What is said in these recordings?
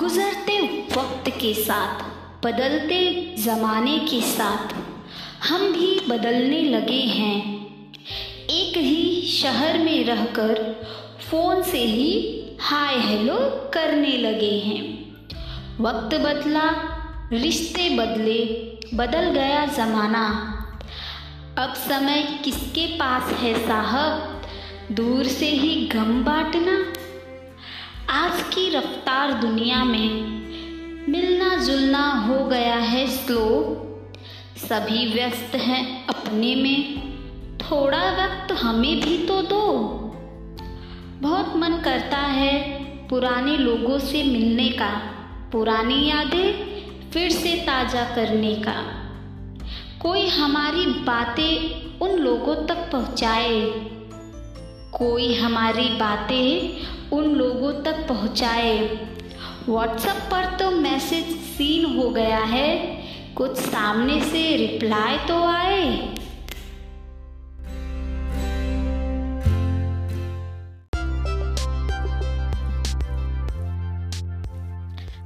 गुजरते वक्त के साथ, बदलते ज़माने के साथ हम भी बदलने लगे हैं। एक ही शहर में रहकर फ़ोन से ही हाय हेलो करने लगे हैं। वक्त बदला, रिश्ते बदले, बदल गया ज़माना। अब समय किसके पास है साहब, दूर से ही गम बांटना। आज की रफ्तार दुनिया में मिलना जुलना हो गया है स्लो। सभी व्यस्त हैं अपने में, थोड़ा वक्त हमें भी तो दो। बहुत मन करता है पुराने लोगों से मिलने का, पुरानी यादें फिर से ताज़ा करने का। कोई हमारी बातें उन लोगों तक पहुँचाए, कोई हमारी बातें उन लोगों तक पहुँचाए। व्हाट्सएप पर तो मैसेज सीन हो गया है, कुछ सामने से रिप्लाई तो आए।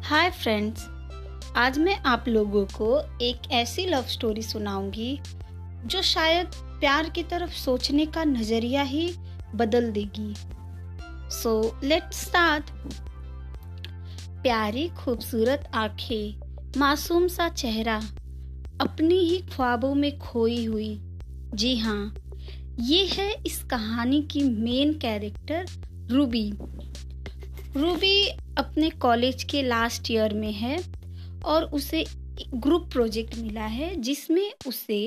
हाय फ्रेंड्स, आज मैं आप लोगों को एक ऐसी लव स्टोरी सुनाऊंगी जो शायद प्यार की तरफ सोचने का नज़रिया ही बदल देगी। So let's start. प्यारी खूबसूरत आंखें, मासूम सा चेहरा, अपनी ही ख्वाबों में खोई हुई। जी हाँ, ये है इस कहानी की मेन कैरेक्टर रूबी। रूबी अपने कॉलेज के लास्ट ईयर में है और उसे ग्रुप प्रोजेक्ट मिला है जिसमें उसे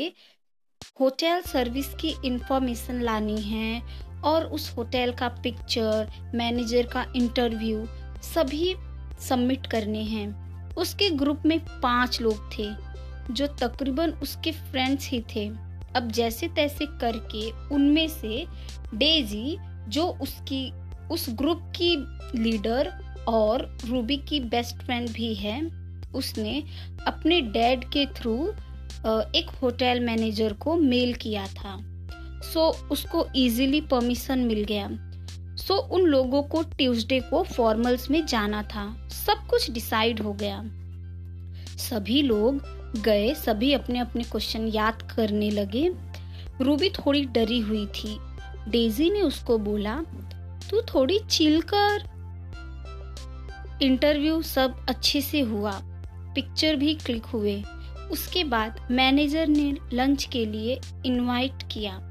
होटल सर्विस की इंफॉर्मेशन लानी है और उस होटल का पिक्चर, मैनेजर का इंटरव्यू सभी सबमिट करने हैं। उसके ग्रुप में 5 लोग थे जो तकरीबन उसके फ्रेंड्स ही थे। अब जैसे तैसे करके उनमें से डेजी, जो उस ग्रुप की लीडर और रूबी की बेस्ट फ्रेंड भी है, उसने अपने डैड के थ्रू एक होटल मैनेजर को मेल किया था। सो उसको इजीली परमिशन मिल गया। सो उन लोगों को ट्यूसडे को फॉर्मल्स में जाना था। सब कुछ डिसाइड हो गया, सभी लोग गए, सभी अपने अपने क्वेश्चन याद करने लगे। रूबी थोड़ी डरी हुई थी। डेजी ने उसको बोला, तू थोड़ी चिल कर। इंटरव्यू सब अच्छे से हुआ, पिक्चर भी क्लिक हुए। उसके बाद मैनेजर ने लंच के लिए इनवाइट किया।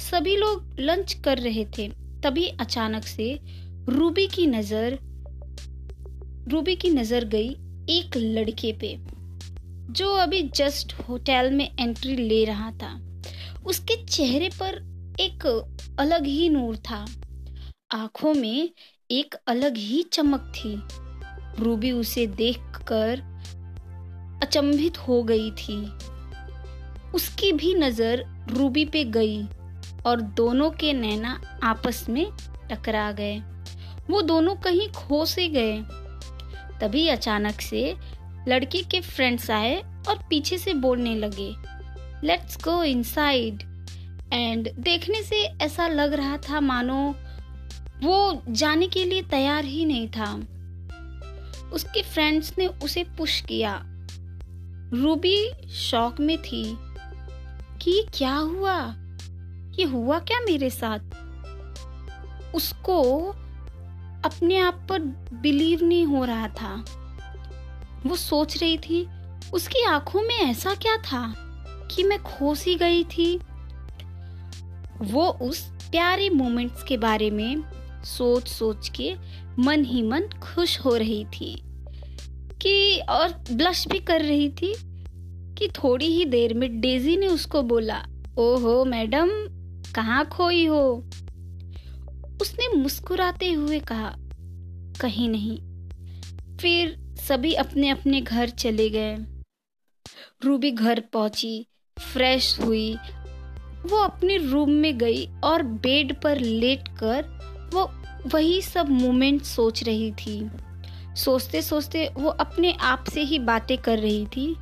सभी लोग लंच कर रहे थे, तभी अचानक से रूबी की नज़र गई एक लड़के पे जो अभी जस्ट होटल में एंट्री ले रहा था। उसके चेहरे पर एक अलग ही नूर था, आँखों में एक अलग ही चमक थी। रूबी उसे देखकर अचंभित हो गई थी। उसकी भी नज़र रूबी पे गई और दोनों के नैना आपस में टकरा गए। वो दोनों कहीं खो से गए। तभी अचानक से लड़के के फ्रेंड्स आए और पीछे से बोलने लगे, लेट्स गो इनसाइड। एंड देखने से ऐसा लग रहा था मानो वो जाने के लिए तैयार ही नहीं था। उसके फ्रेंड्स ने उसे पुश किया। रूबी शॉक में थी कि क्या हुआ, ये हुआ क्या मेरे साथ। उसको अपने आप पर बिलीव नहीं हो रहा था। वो सोच रही थी उसकी आंखों में ऐसा क्या था कि मैं खो सी गई थी। वो उस प्यारे मोमेंट्स के बारे में सोच सोच के मन ही मन खुश हो रही थी कि और ब्लश भी कर रही थी कि थोड़ी ही देर में डेजी ने उसको बोला, ओहो मैडम कहाँ खोई हो। उसने मुस्कुराते हुए कहा, कहीं नहीं। फिर सभी अपने अपने घर चले गए। रूबी घर पहुंची, फ्रेश हुई। वो अपने रूम में गई और बेड पर लेटकर वो वही सब मोमेंट सोच रही थी। सोचते सोचते वो अपने आप से ही बातें कर रही थी,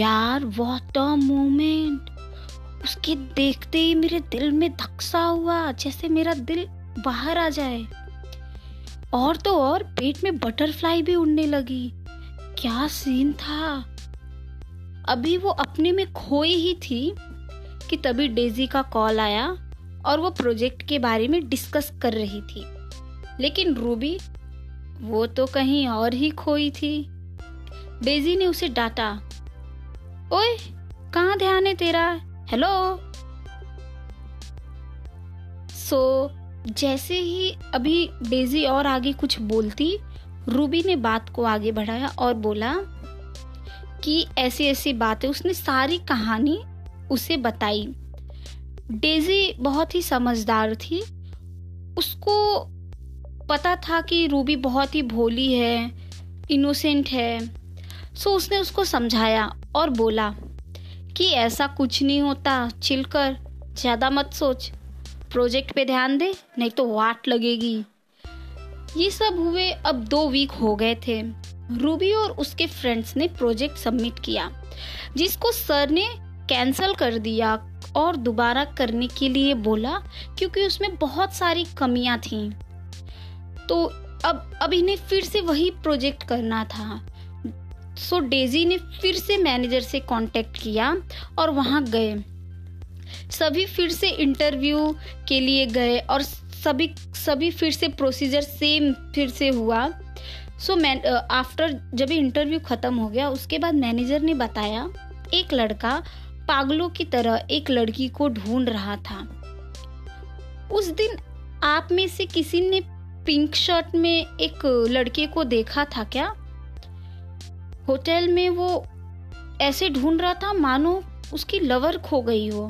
यार व्हाट अ मोमेंट। उसके देखते ही मेरे दिल में धक्का हुआ, जैसे मेरा दिल बाहर आ जाए। और तो और पेट में बटरफ्लाई भी उड़ने लगी। क्या सीन था। अभी वो अपने में खोई ही थी कि तभी डेजी का कॉल आया और वो प्रोजेक्ट के बारे में डिस्कस कर रही थी। लेकिन रूबी वो तो कहीं और ही खोई थी। डेजी ने उसे डांटा, ओए कहाँ ध्यान है तेरा, हेलो। जैसे ही अभी डेजी और आगे कुछ बोलती, रूबी ने बात को आगे बढ़ाया और बोला कि ऐसी ऐसी बातें उसने सारी कहानी उसे बताई। डेजी बहुत ही समझदार थी, उसको पता था कि रूबी बहुत ही भोली है, इनोसेंट है। उसने उसको समझाया और बोला कि ऐसा कुछ नहीं होता, चिल कर, ज़्यादा मत सोच, प्रोजेक्ट पे ध्यान दे नहीं तो वाट लगेगी। ये सब हुए अब 2 वीक हो गए थे। रूबी और उसके फ्रेंड्स ने प्रोजेक्ट सबमिट किया जिसको सर ने कैंसल कर दिया और दोबारा करने के लिए बोला क्योंकि उसमें बहुत सारी कमियां थीं। तो अब इन्हें फिर से वही प्रोजेक्ट करना था। डेजी ने फिर से मैनेजर से कांटेक्ट किया और वहां गए। सभी फिर से इंटरव्यू के लिए गए और सभी फिर से प्रोसीजर सेम फिर से हुआ। आफ्टर जब इंटरव्यू ख़त्म हो गया उसके बाद मैनेजर ने बताया एक लड़का पागलों की तरह एक लड़की को ढूंढ रहा था। उस दिन आप में से किसी ने पिंक शर्ट में एक लड़के को देखा था क्या? होटल में वो ऐसे ढूंढ रहा था मानो उसकी लवर खो गई हो।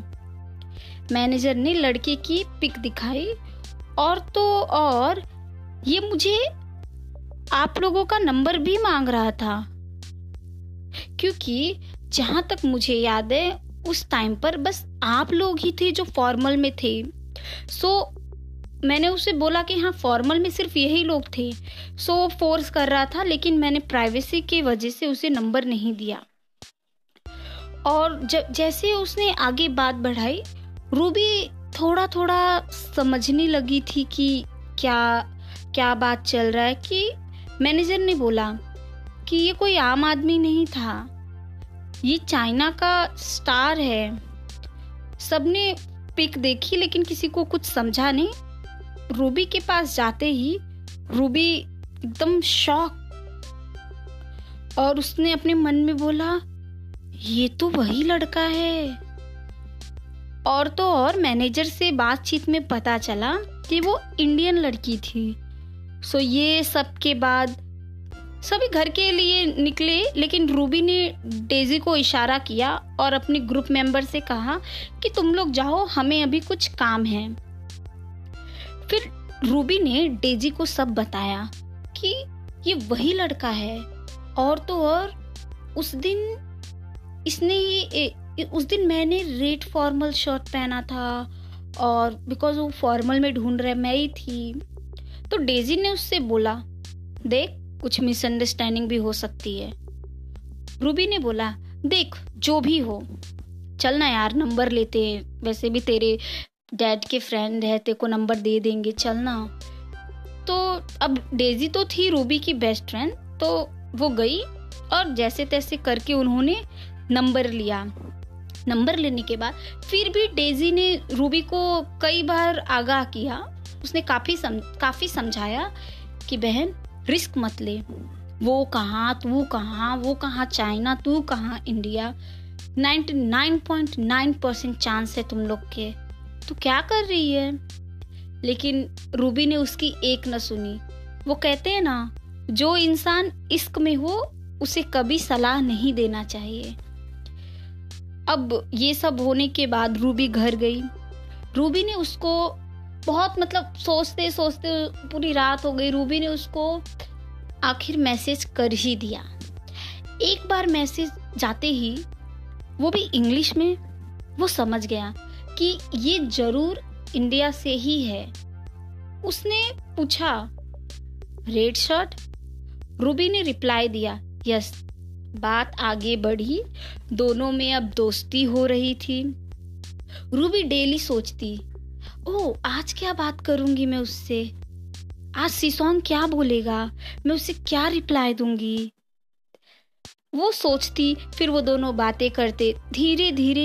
मैनेजर ने लड़के की पिक दिखाई और तो और ये मुझे आप लोगों का नंबर भी मांग रहा था क्योंकि जहां तक मुझे याद है उस टाइम पर बस आप लोग ही थे जो फॉर्मल में थे। मैंने उसे बोला कि हाँ फॉर्मल में सिर्फ यही लोग थे। वो फोर्स कर रहा था लेकिन मैंने प्राइवेसी की वजह से उसे नंबर नहीं दिया। और जैसे उसने आगे बात बढ़ाई रूबी थोड़ा थोड़ा समझने लगी थी कि क्या बात चल रहा है कि मैनेजर ने बोला कि ये कोई आम आदमी नहीं था, ये चाइना का स्टार है। सबने पिक देखी लेकिन किसी को कुछ समझा नहीं। रूबी के पास जाते ही रूबी एकदम शॉक और उसने अपने मन में बोला ये तो वही लड़का है। और तो और मैनेजर से बातचीत में पता चला कि वो इंडियन लड़की थी। ये सब के बाद सभी घर के लिए निकले लेकिन रूबी ने डेजी को इशारा किया और अपने ग्रुप मेंबर से कहा कि तुम लोग जाओ, हमें अभी कुछ काम है। फिर रूबी ने डेजी को सब बताया कि ये वही लड़का है और तो और उस दिन मैंने रेड फॉर्मल शर्ट पहना था और बिकॉज वो फॉर्मल में ढूंढ रहे मैं ही थी। डेजी ने उससे बोला देख कुछ मिसअंडरस्टैंडिंग भी हो सकती है। रूबी ने बोला देख जो भी हो चल ना यार, नंबर लेते हैं, वैसे भी तेरे डैड के फ्रेंड है, तेरे को नंबर दे देंगे, चल ना। अब डेजी तो थी रूबी की बेस्ट फ्रेंड, वो गई और जैसे तैसे करके उन्होंने नंबर लिया। नंबर लेने के बाद फिर भी डेजी ने रूबी को कई बार आगाह किया। उसने काफ़ी समझाया कि बहन रिस्क मत ले, वो कहाँ तू कहाँ, वो कहाँ चाइना तू कहाँ इंडिया, 99.9% चांस है तुम लोग के, तू क्या कर रही है। लेकिन रूबी ने उसकी एक न सुनी। वो कहते हैं ना जो इंसान इश्क में हो उसे कभी सलाह नहीं देना चाहिए। अब ये सब होने के बाद रूबी घर गई। रूबी ने उसको बहुत सोचते सोचते पूरी रात हो गई। रूबी ने उसको आखिर मैसेज कर ही दिया। एक बार मैसेज जाते ही वो भी इंग्लिश में वो समझ गया कि ये जरूर इंडिया से ही है। उसने पूछा रेड शर्ट। रूबी ने रिप्लाई दिया यस। बात आगे बढ़ी, दोनों में अब दोस्ती हो रही थी। रूबी डेली सोचती ओ आज क्या बात करूंगी मैं उससे, आज सिसोंग क्या बोलेगा, मैं उसे क्या रिप्लाई दूंगी, वो सोचती। फिर वो दोनों बातें करते। धीरे धीरे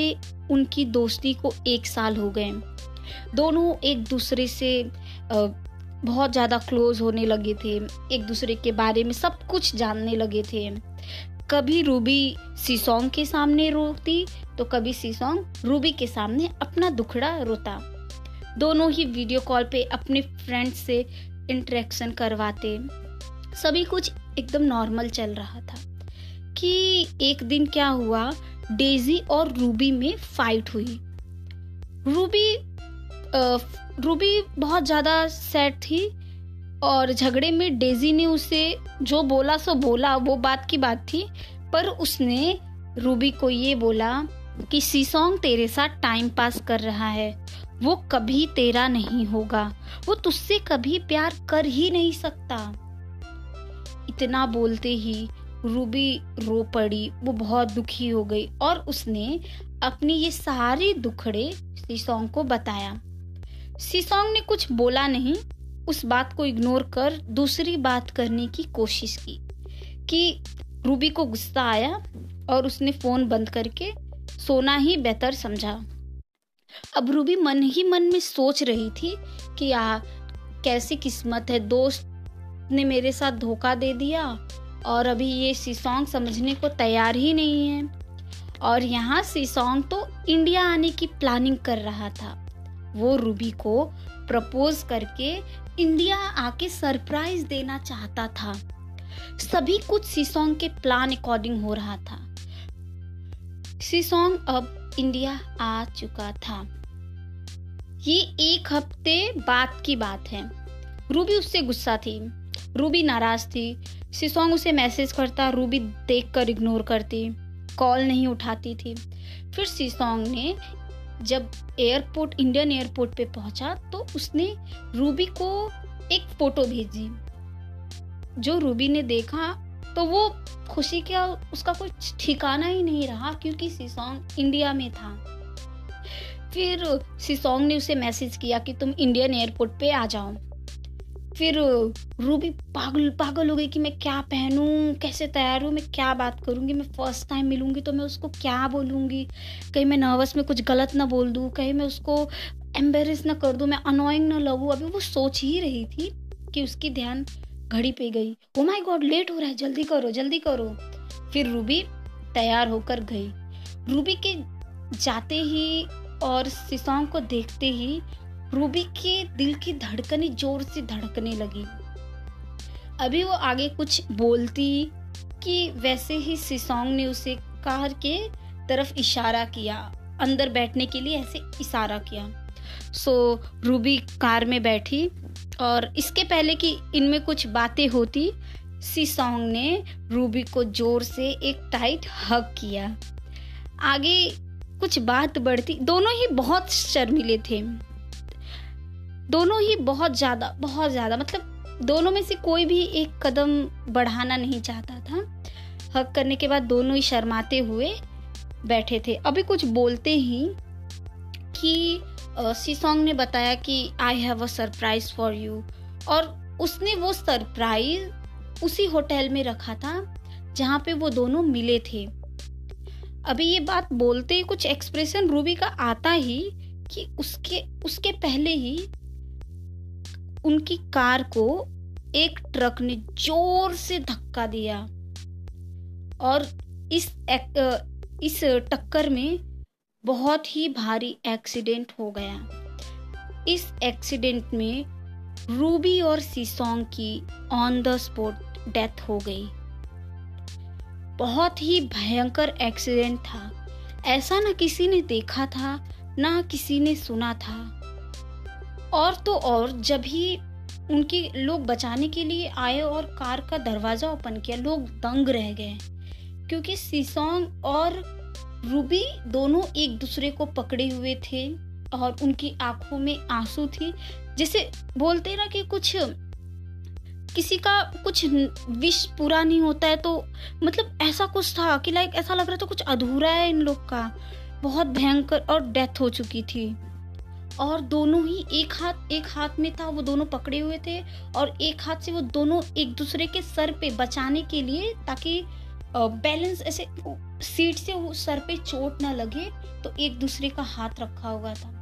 उनकी दोस्ती को 1 साल हो गए। दोनों एक दूसरे से बहुत ज़्यादा क्लोज होने लगे थे, एक दूसरे के बारे में सब कुछ जानने लगे थे। कभी रूबी सिसोंग के सामने रोती तो कभी सिसोंग रूबी के सामने अपना दुखड़ा रोता। दोनों ही वीडियो कॉल पे अपने फ्रेंड से इंटरेक्शन करवाते। सभी कुछ एकदम नॉर्मल चल रहा था कि एक दिन क्या हुआ, डेजी और रूबी में फाइट हुई। रूबी बहुत ज़्यादा सैड थी और झगड़े में डेजी ने उसे जो बोला सो बोला, वो बात की बात थी। पर उसने रूबी को ये बोला कि सिसोंग तेरे साथ टाइम पास कर रहा है, वो कभी तेरा नहीं होगा, वो तुझसे कभी प्यार कर ही नहीं सकता। इतना बोलते ही रूबी रो पड़ी। वो बहुत दुखी हो गई और उसने अपनी ये सारे दुखड़े सिसोंग को बताया। सिसोंग ने कुछ बोला नहीं, उस बात को इग्नोर कर दूसरी बात करने की कोशिश की कि रूबी को गुस्सा आया और उसने फ़ोन बंद करके सोना ही बेहतर समझा। अब रूबी मन ही मन में सोच रही थी कि कैसी किस्मत है, दोस्त ने मेरे साथ धोखा दे दिया और अभी ये सिसोंग समझने को तैयार ही नहीं है। और यहाँ सिसोंग तो इंडिया आने की प्लानिंग कर रहा था। वो रूबी को प्रपोज करके इंडिया आके सरप्राइज देना चाहता था। सभी कुछ सिसोंग के प्लान अकॉर्डिंग हो रहा था। सिसोंग अब इंडिया आ चुका था। ये 1 हफ्ते बाद की बात है। रूबी उससे गुस्सा थी, रूबी नाराज थी। सिसोंग उसे मैसेज करता, रूबी देखकर इग्नोर करती, कॉल नहीं उठाती थी। फिर सिसोंग ने जब एयरपोर्ट, इंडियन एयरपोर्ट पे पहुंचा तो उसने रूबी को एक फोटो भेजी। जो रूबी ने देखा तो वो खुशी का उसका कुछ ठिकाना ही नहीं रहा, क्योंकि सिसोंग इंडिया में था। फिर सिसोंग ने उसे मैसेज किया कि तुम इंडियन एयरपोर्ट पे आ जाओ। फिर रूबी पागल हो गई कि मैं क्या पहनूं, कैसे तैयार हूँ, मैं क्या बात करूँगी, मैं फर्स्ट टाइम मिलूँगी तो मैं उसको क्या बोलूँगी, कहीं मैं नर्वस में कुछ गलत ना बोल दूँ, कहीं मैं उसको एम्बेरस ना कर दूँ, मैं अनोइंग ना लगूँ। अभी वो सोच ही रही थी कि उसकी ध्यान घड़ी पे गई। ओ माय गॉड, लेट हो रहा है, जल्दी करो जल्दी करो। फिर रूबी तैयार होकर गई। रूबी के जाते ही और सिसोंग को देखते ही रूबी के दिल की धड़कने जोर से धड़कने लगी। अभी वो आगे कुछ बोलती कि वैसे ही सिसोंग ने उसे कार के तरफ इशारा किया, अंदर बैठने के लिए ऐसे इशारा किया। सो रूबी कार में बैठी और इसके पहले कि इनमें कुछ बातें होती, सिसोंग ने रूबी को जोर से एक टाइट हग किया। आगे कुछ बात बढ़ती। दोनों ही बहुत शर्मीले थे, दोनों ही बहुत ज़्यादा मतलब दोनों में से कोई भी एक कदम बढ़ाना नहीं चाहता था। हक करने के बाद दोनों ही शर्माते हुए बैठे थे। अभी कुछ बोलते ही कि सिसोंग ने बताया कि I have a surprise for you, और उसने वो सरप्राइज उसी होटल में रखा था जहाँ पे वो दोनों मिले थे। अभी ये बात बोलते ही कुछ एक्सप्रेशन रूबी का आता ही कि उसके पहले ही उनकी कार को एक ट्रक ने जोर से धक्का दिया और इस टक्कर में बहुत ही भारी एक्सीडेंट हो गया। इस एक्सीडेंट में रूबी और सिसोंग की ऑन द स्पॉट डेथ हो गई। बहुत ही भयंकर एक्सीडेंट था, ऐसा ना किसी ने देखा था ना किसी ने सुना था। और तो और जब ही उनके लोग बचाने के लिए आए और कार का दरवाज़ा ओपन किया, लोग दंग रह गए, क्योंकि सिसोंग और रूबी दोनों एक दूसरे को पकड़े हुए थे और उनकी आंखों में आंसू थी। जैसे बोलते ना कि कुछ किसी का कुछ विश पूरा नहीं होता है, तो मतलब ऐसा कुछ था कि लाइक ऐसा लग रहा था कुछ अधूरा है इन लोग का। बहुत भयंकर और डेथ हो चुकी थी। और दोनों ही एक हाथ में था, वो दोनों पकड़े हुए थे और एक हाथ से वो दोनों एक दूसरे के सर पे बचाने के लिए, ताकि बैलेंस ऐसे सीट से वो सर पे चोट ना लगे, तो एक दूसरे का हाथ रखा हुआ था।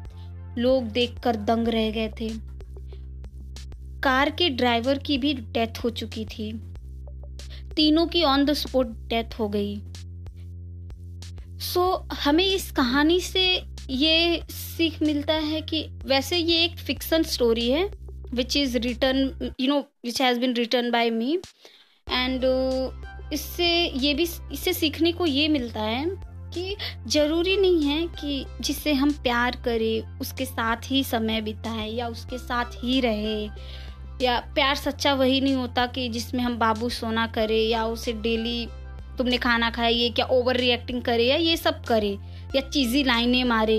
लोग देखकर दंग रह गए थे। कार के ड्राइवर की भी डेथ हो चुकी थी। तीनों की ऑन द स्पॉट डेथ हो गई। सो हमें इस कहानी से ये सीख मिलता है कि वैसे ये एक फिक्शन स्टोरी है, which has been written by me, and इससे सीखने को ये मिलता है कि ज़रूरी नहीं है कि जिससे हम प्यार करें उसके साथ ही समय बिताएं या उसके साथ ही रहें, या प्यार सच्चा वही नहीं होता कि जिसमें हम बाबू सोना करें या उसे डेली तुमने खाना खाया ये क्या, ओवर रिएक्टिंग करे या ये सब करे या चीज़ी लाइनें मारे।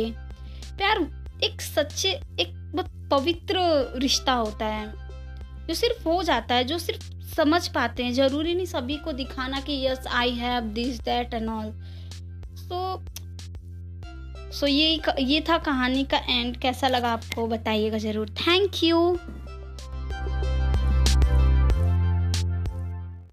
प्यार एक सच्चे, एक बहुत पवित्र रिश्ता होता है जो सिर्फ हो जाता है, जो सिर्फ समझ पाते हैं। ज़रूरी नहीं सभी को दिखाना कि yes I have this that and all. So ये था कहानी का एंड। कैसा लगा आपको बताइएगा ज़रूर। Thank you.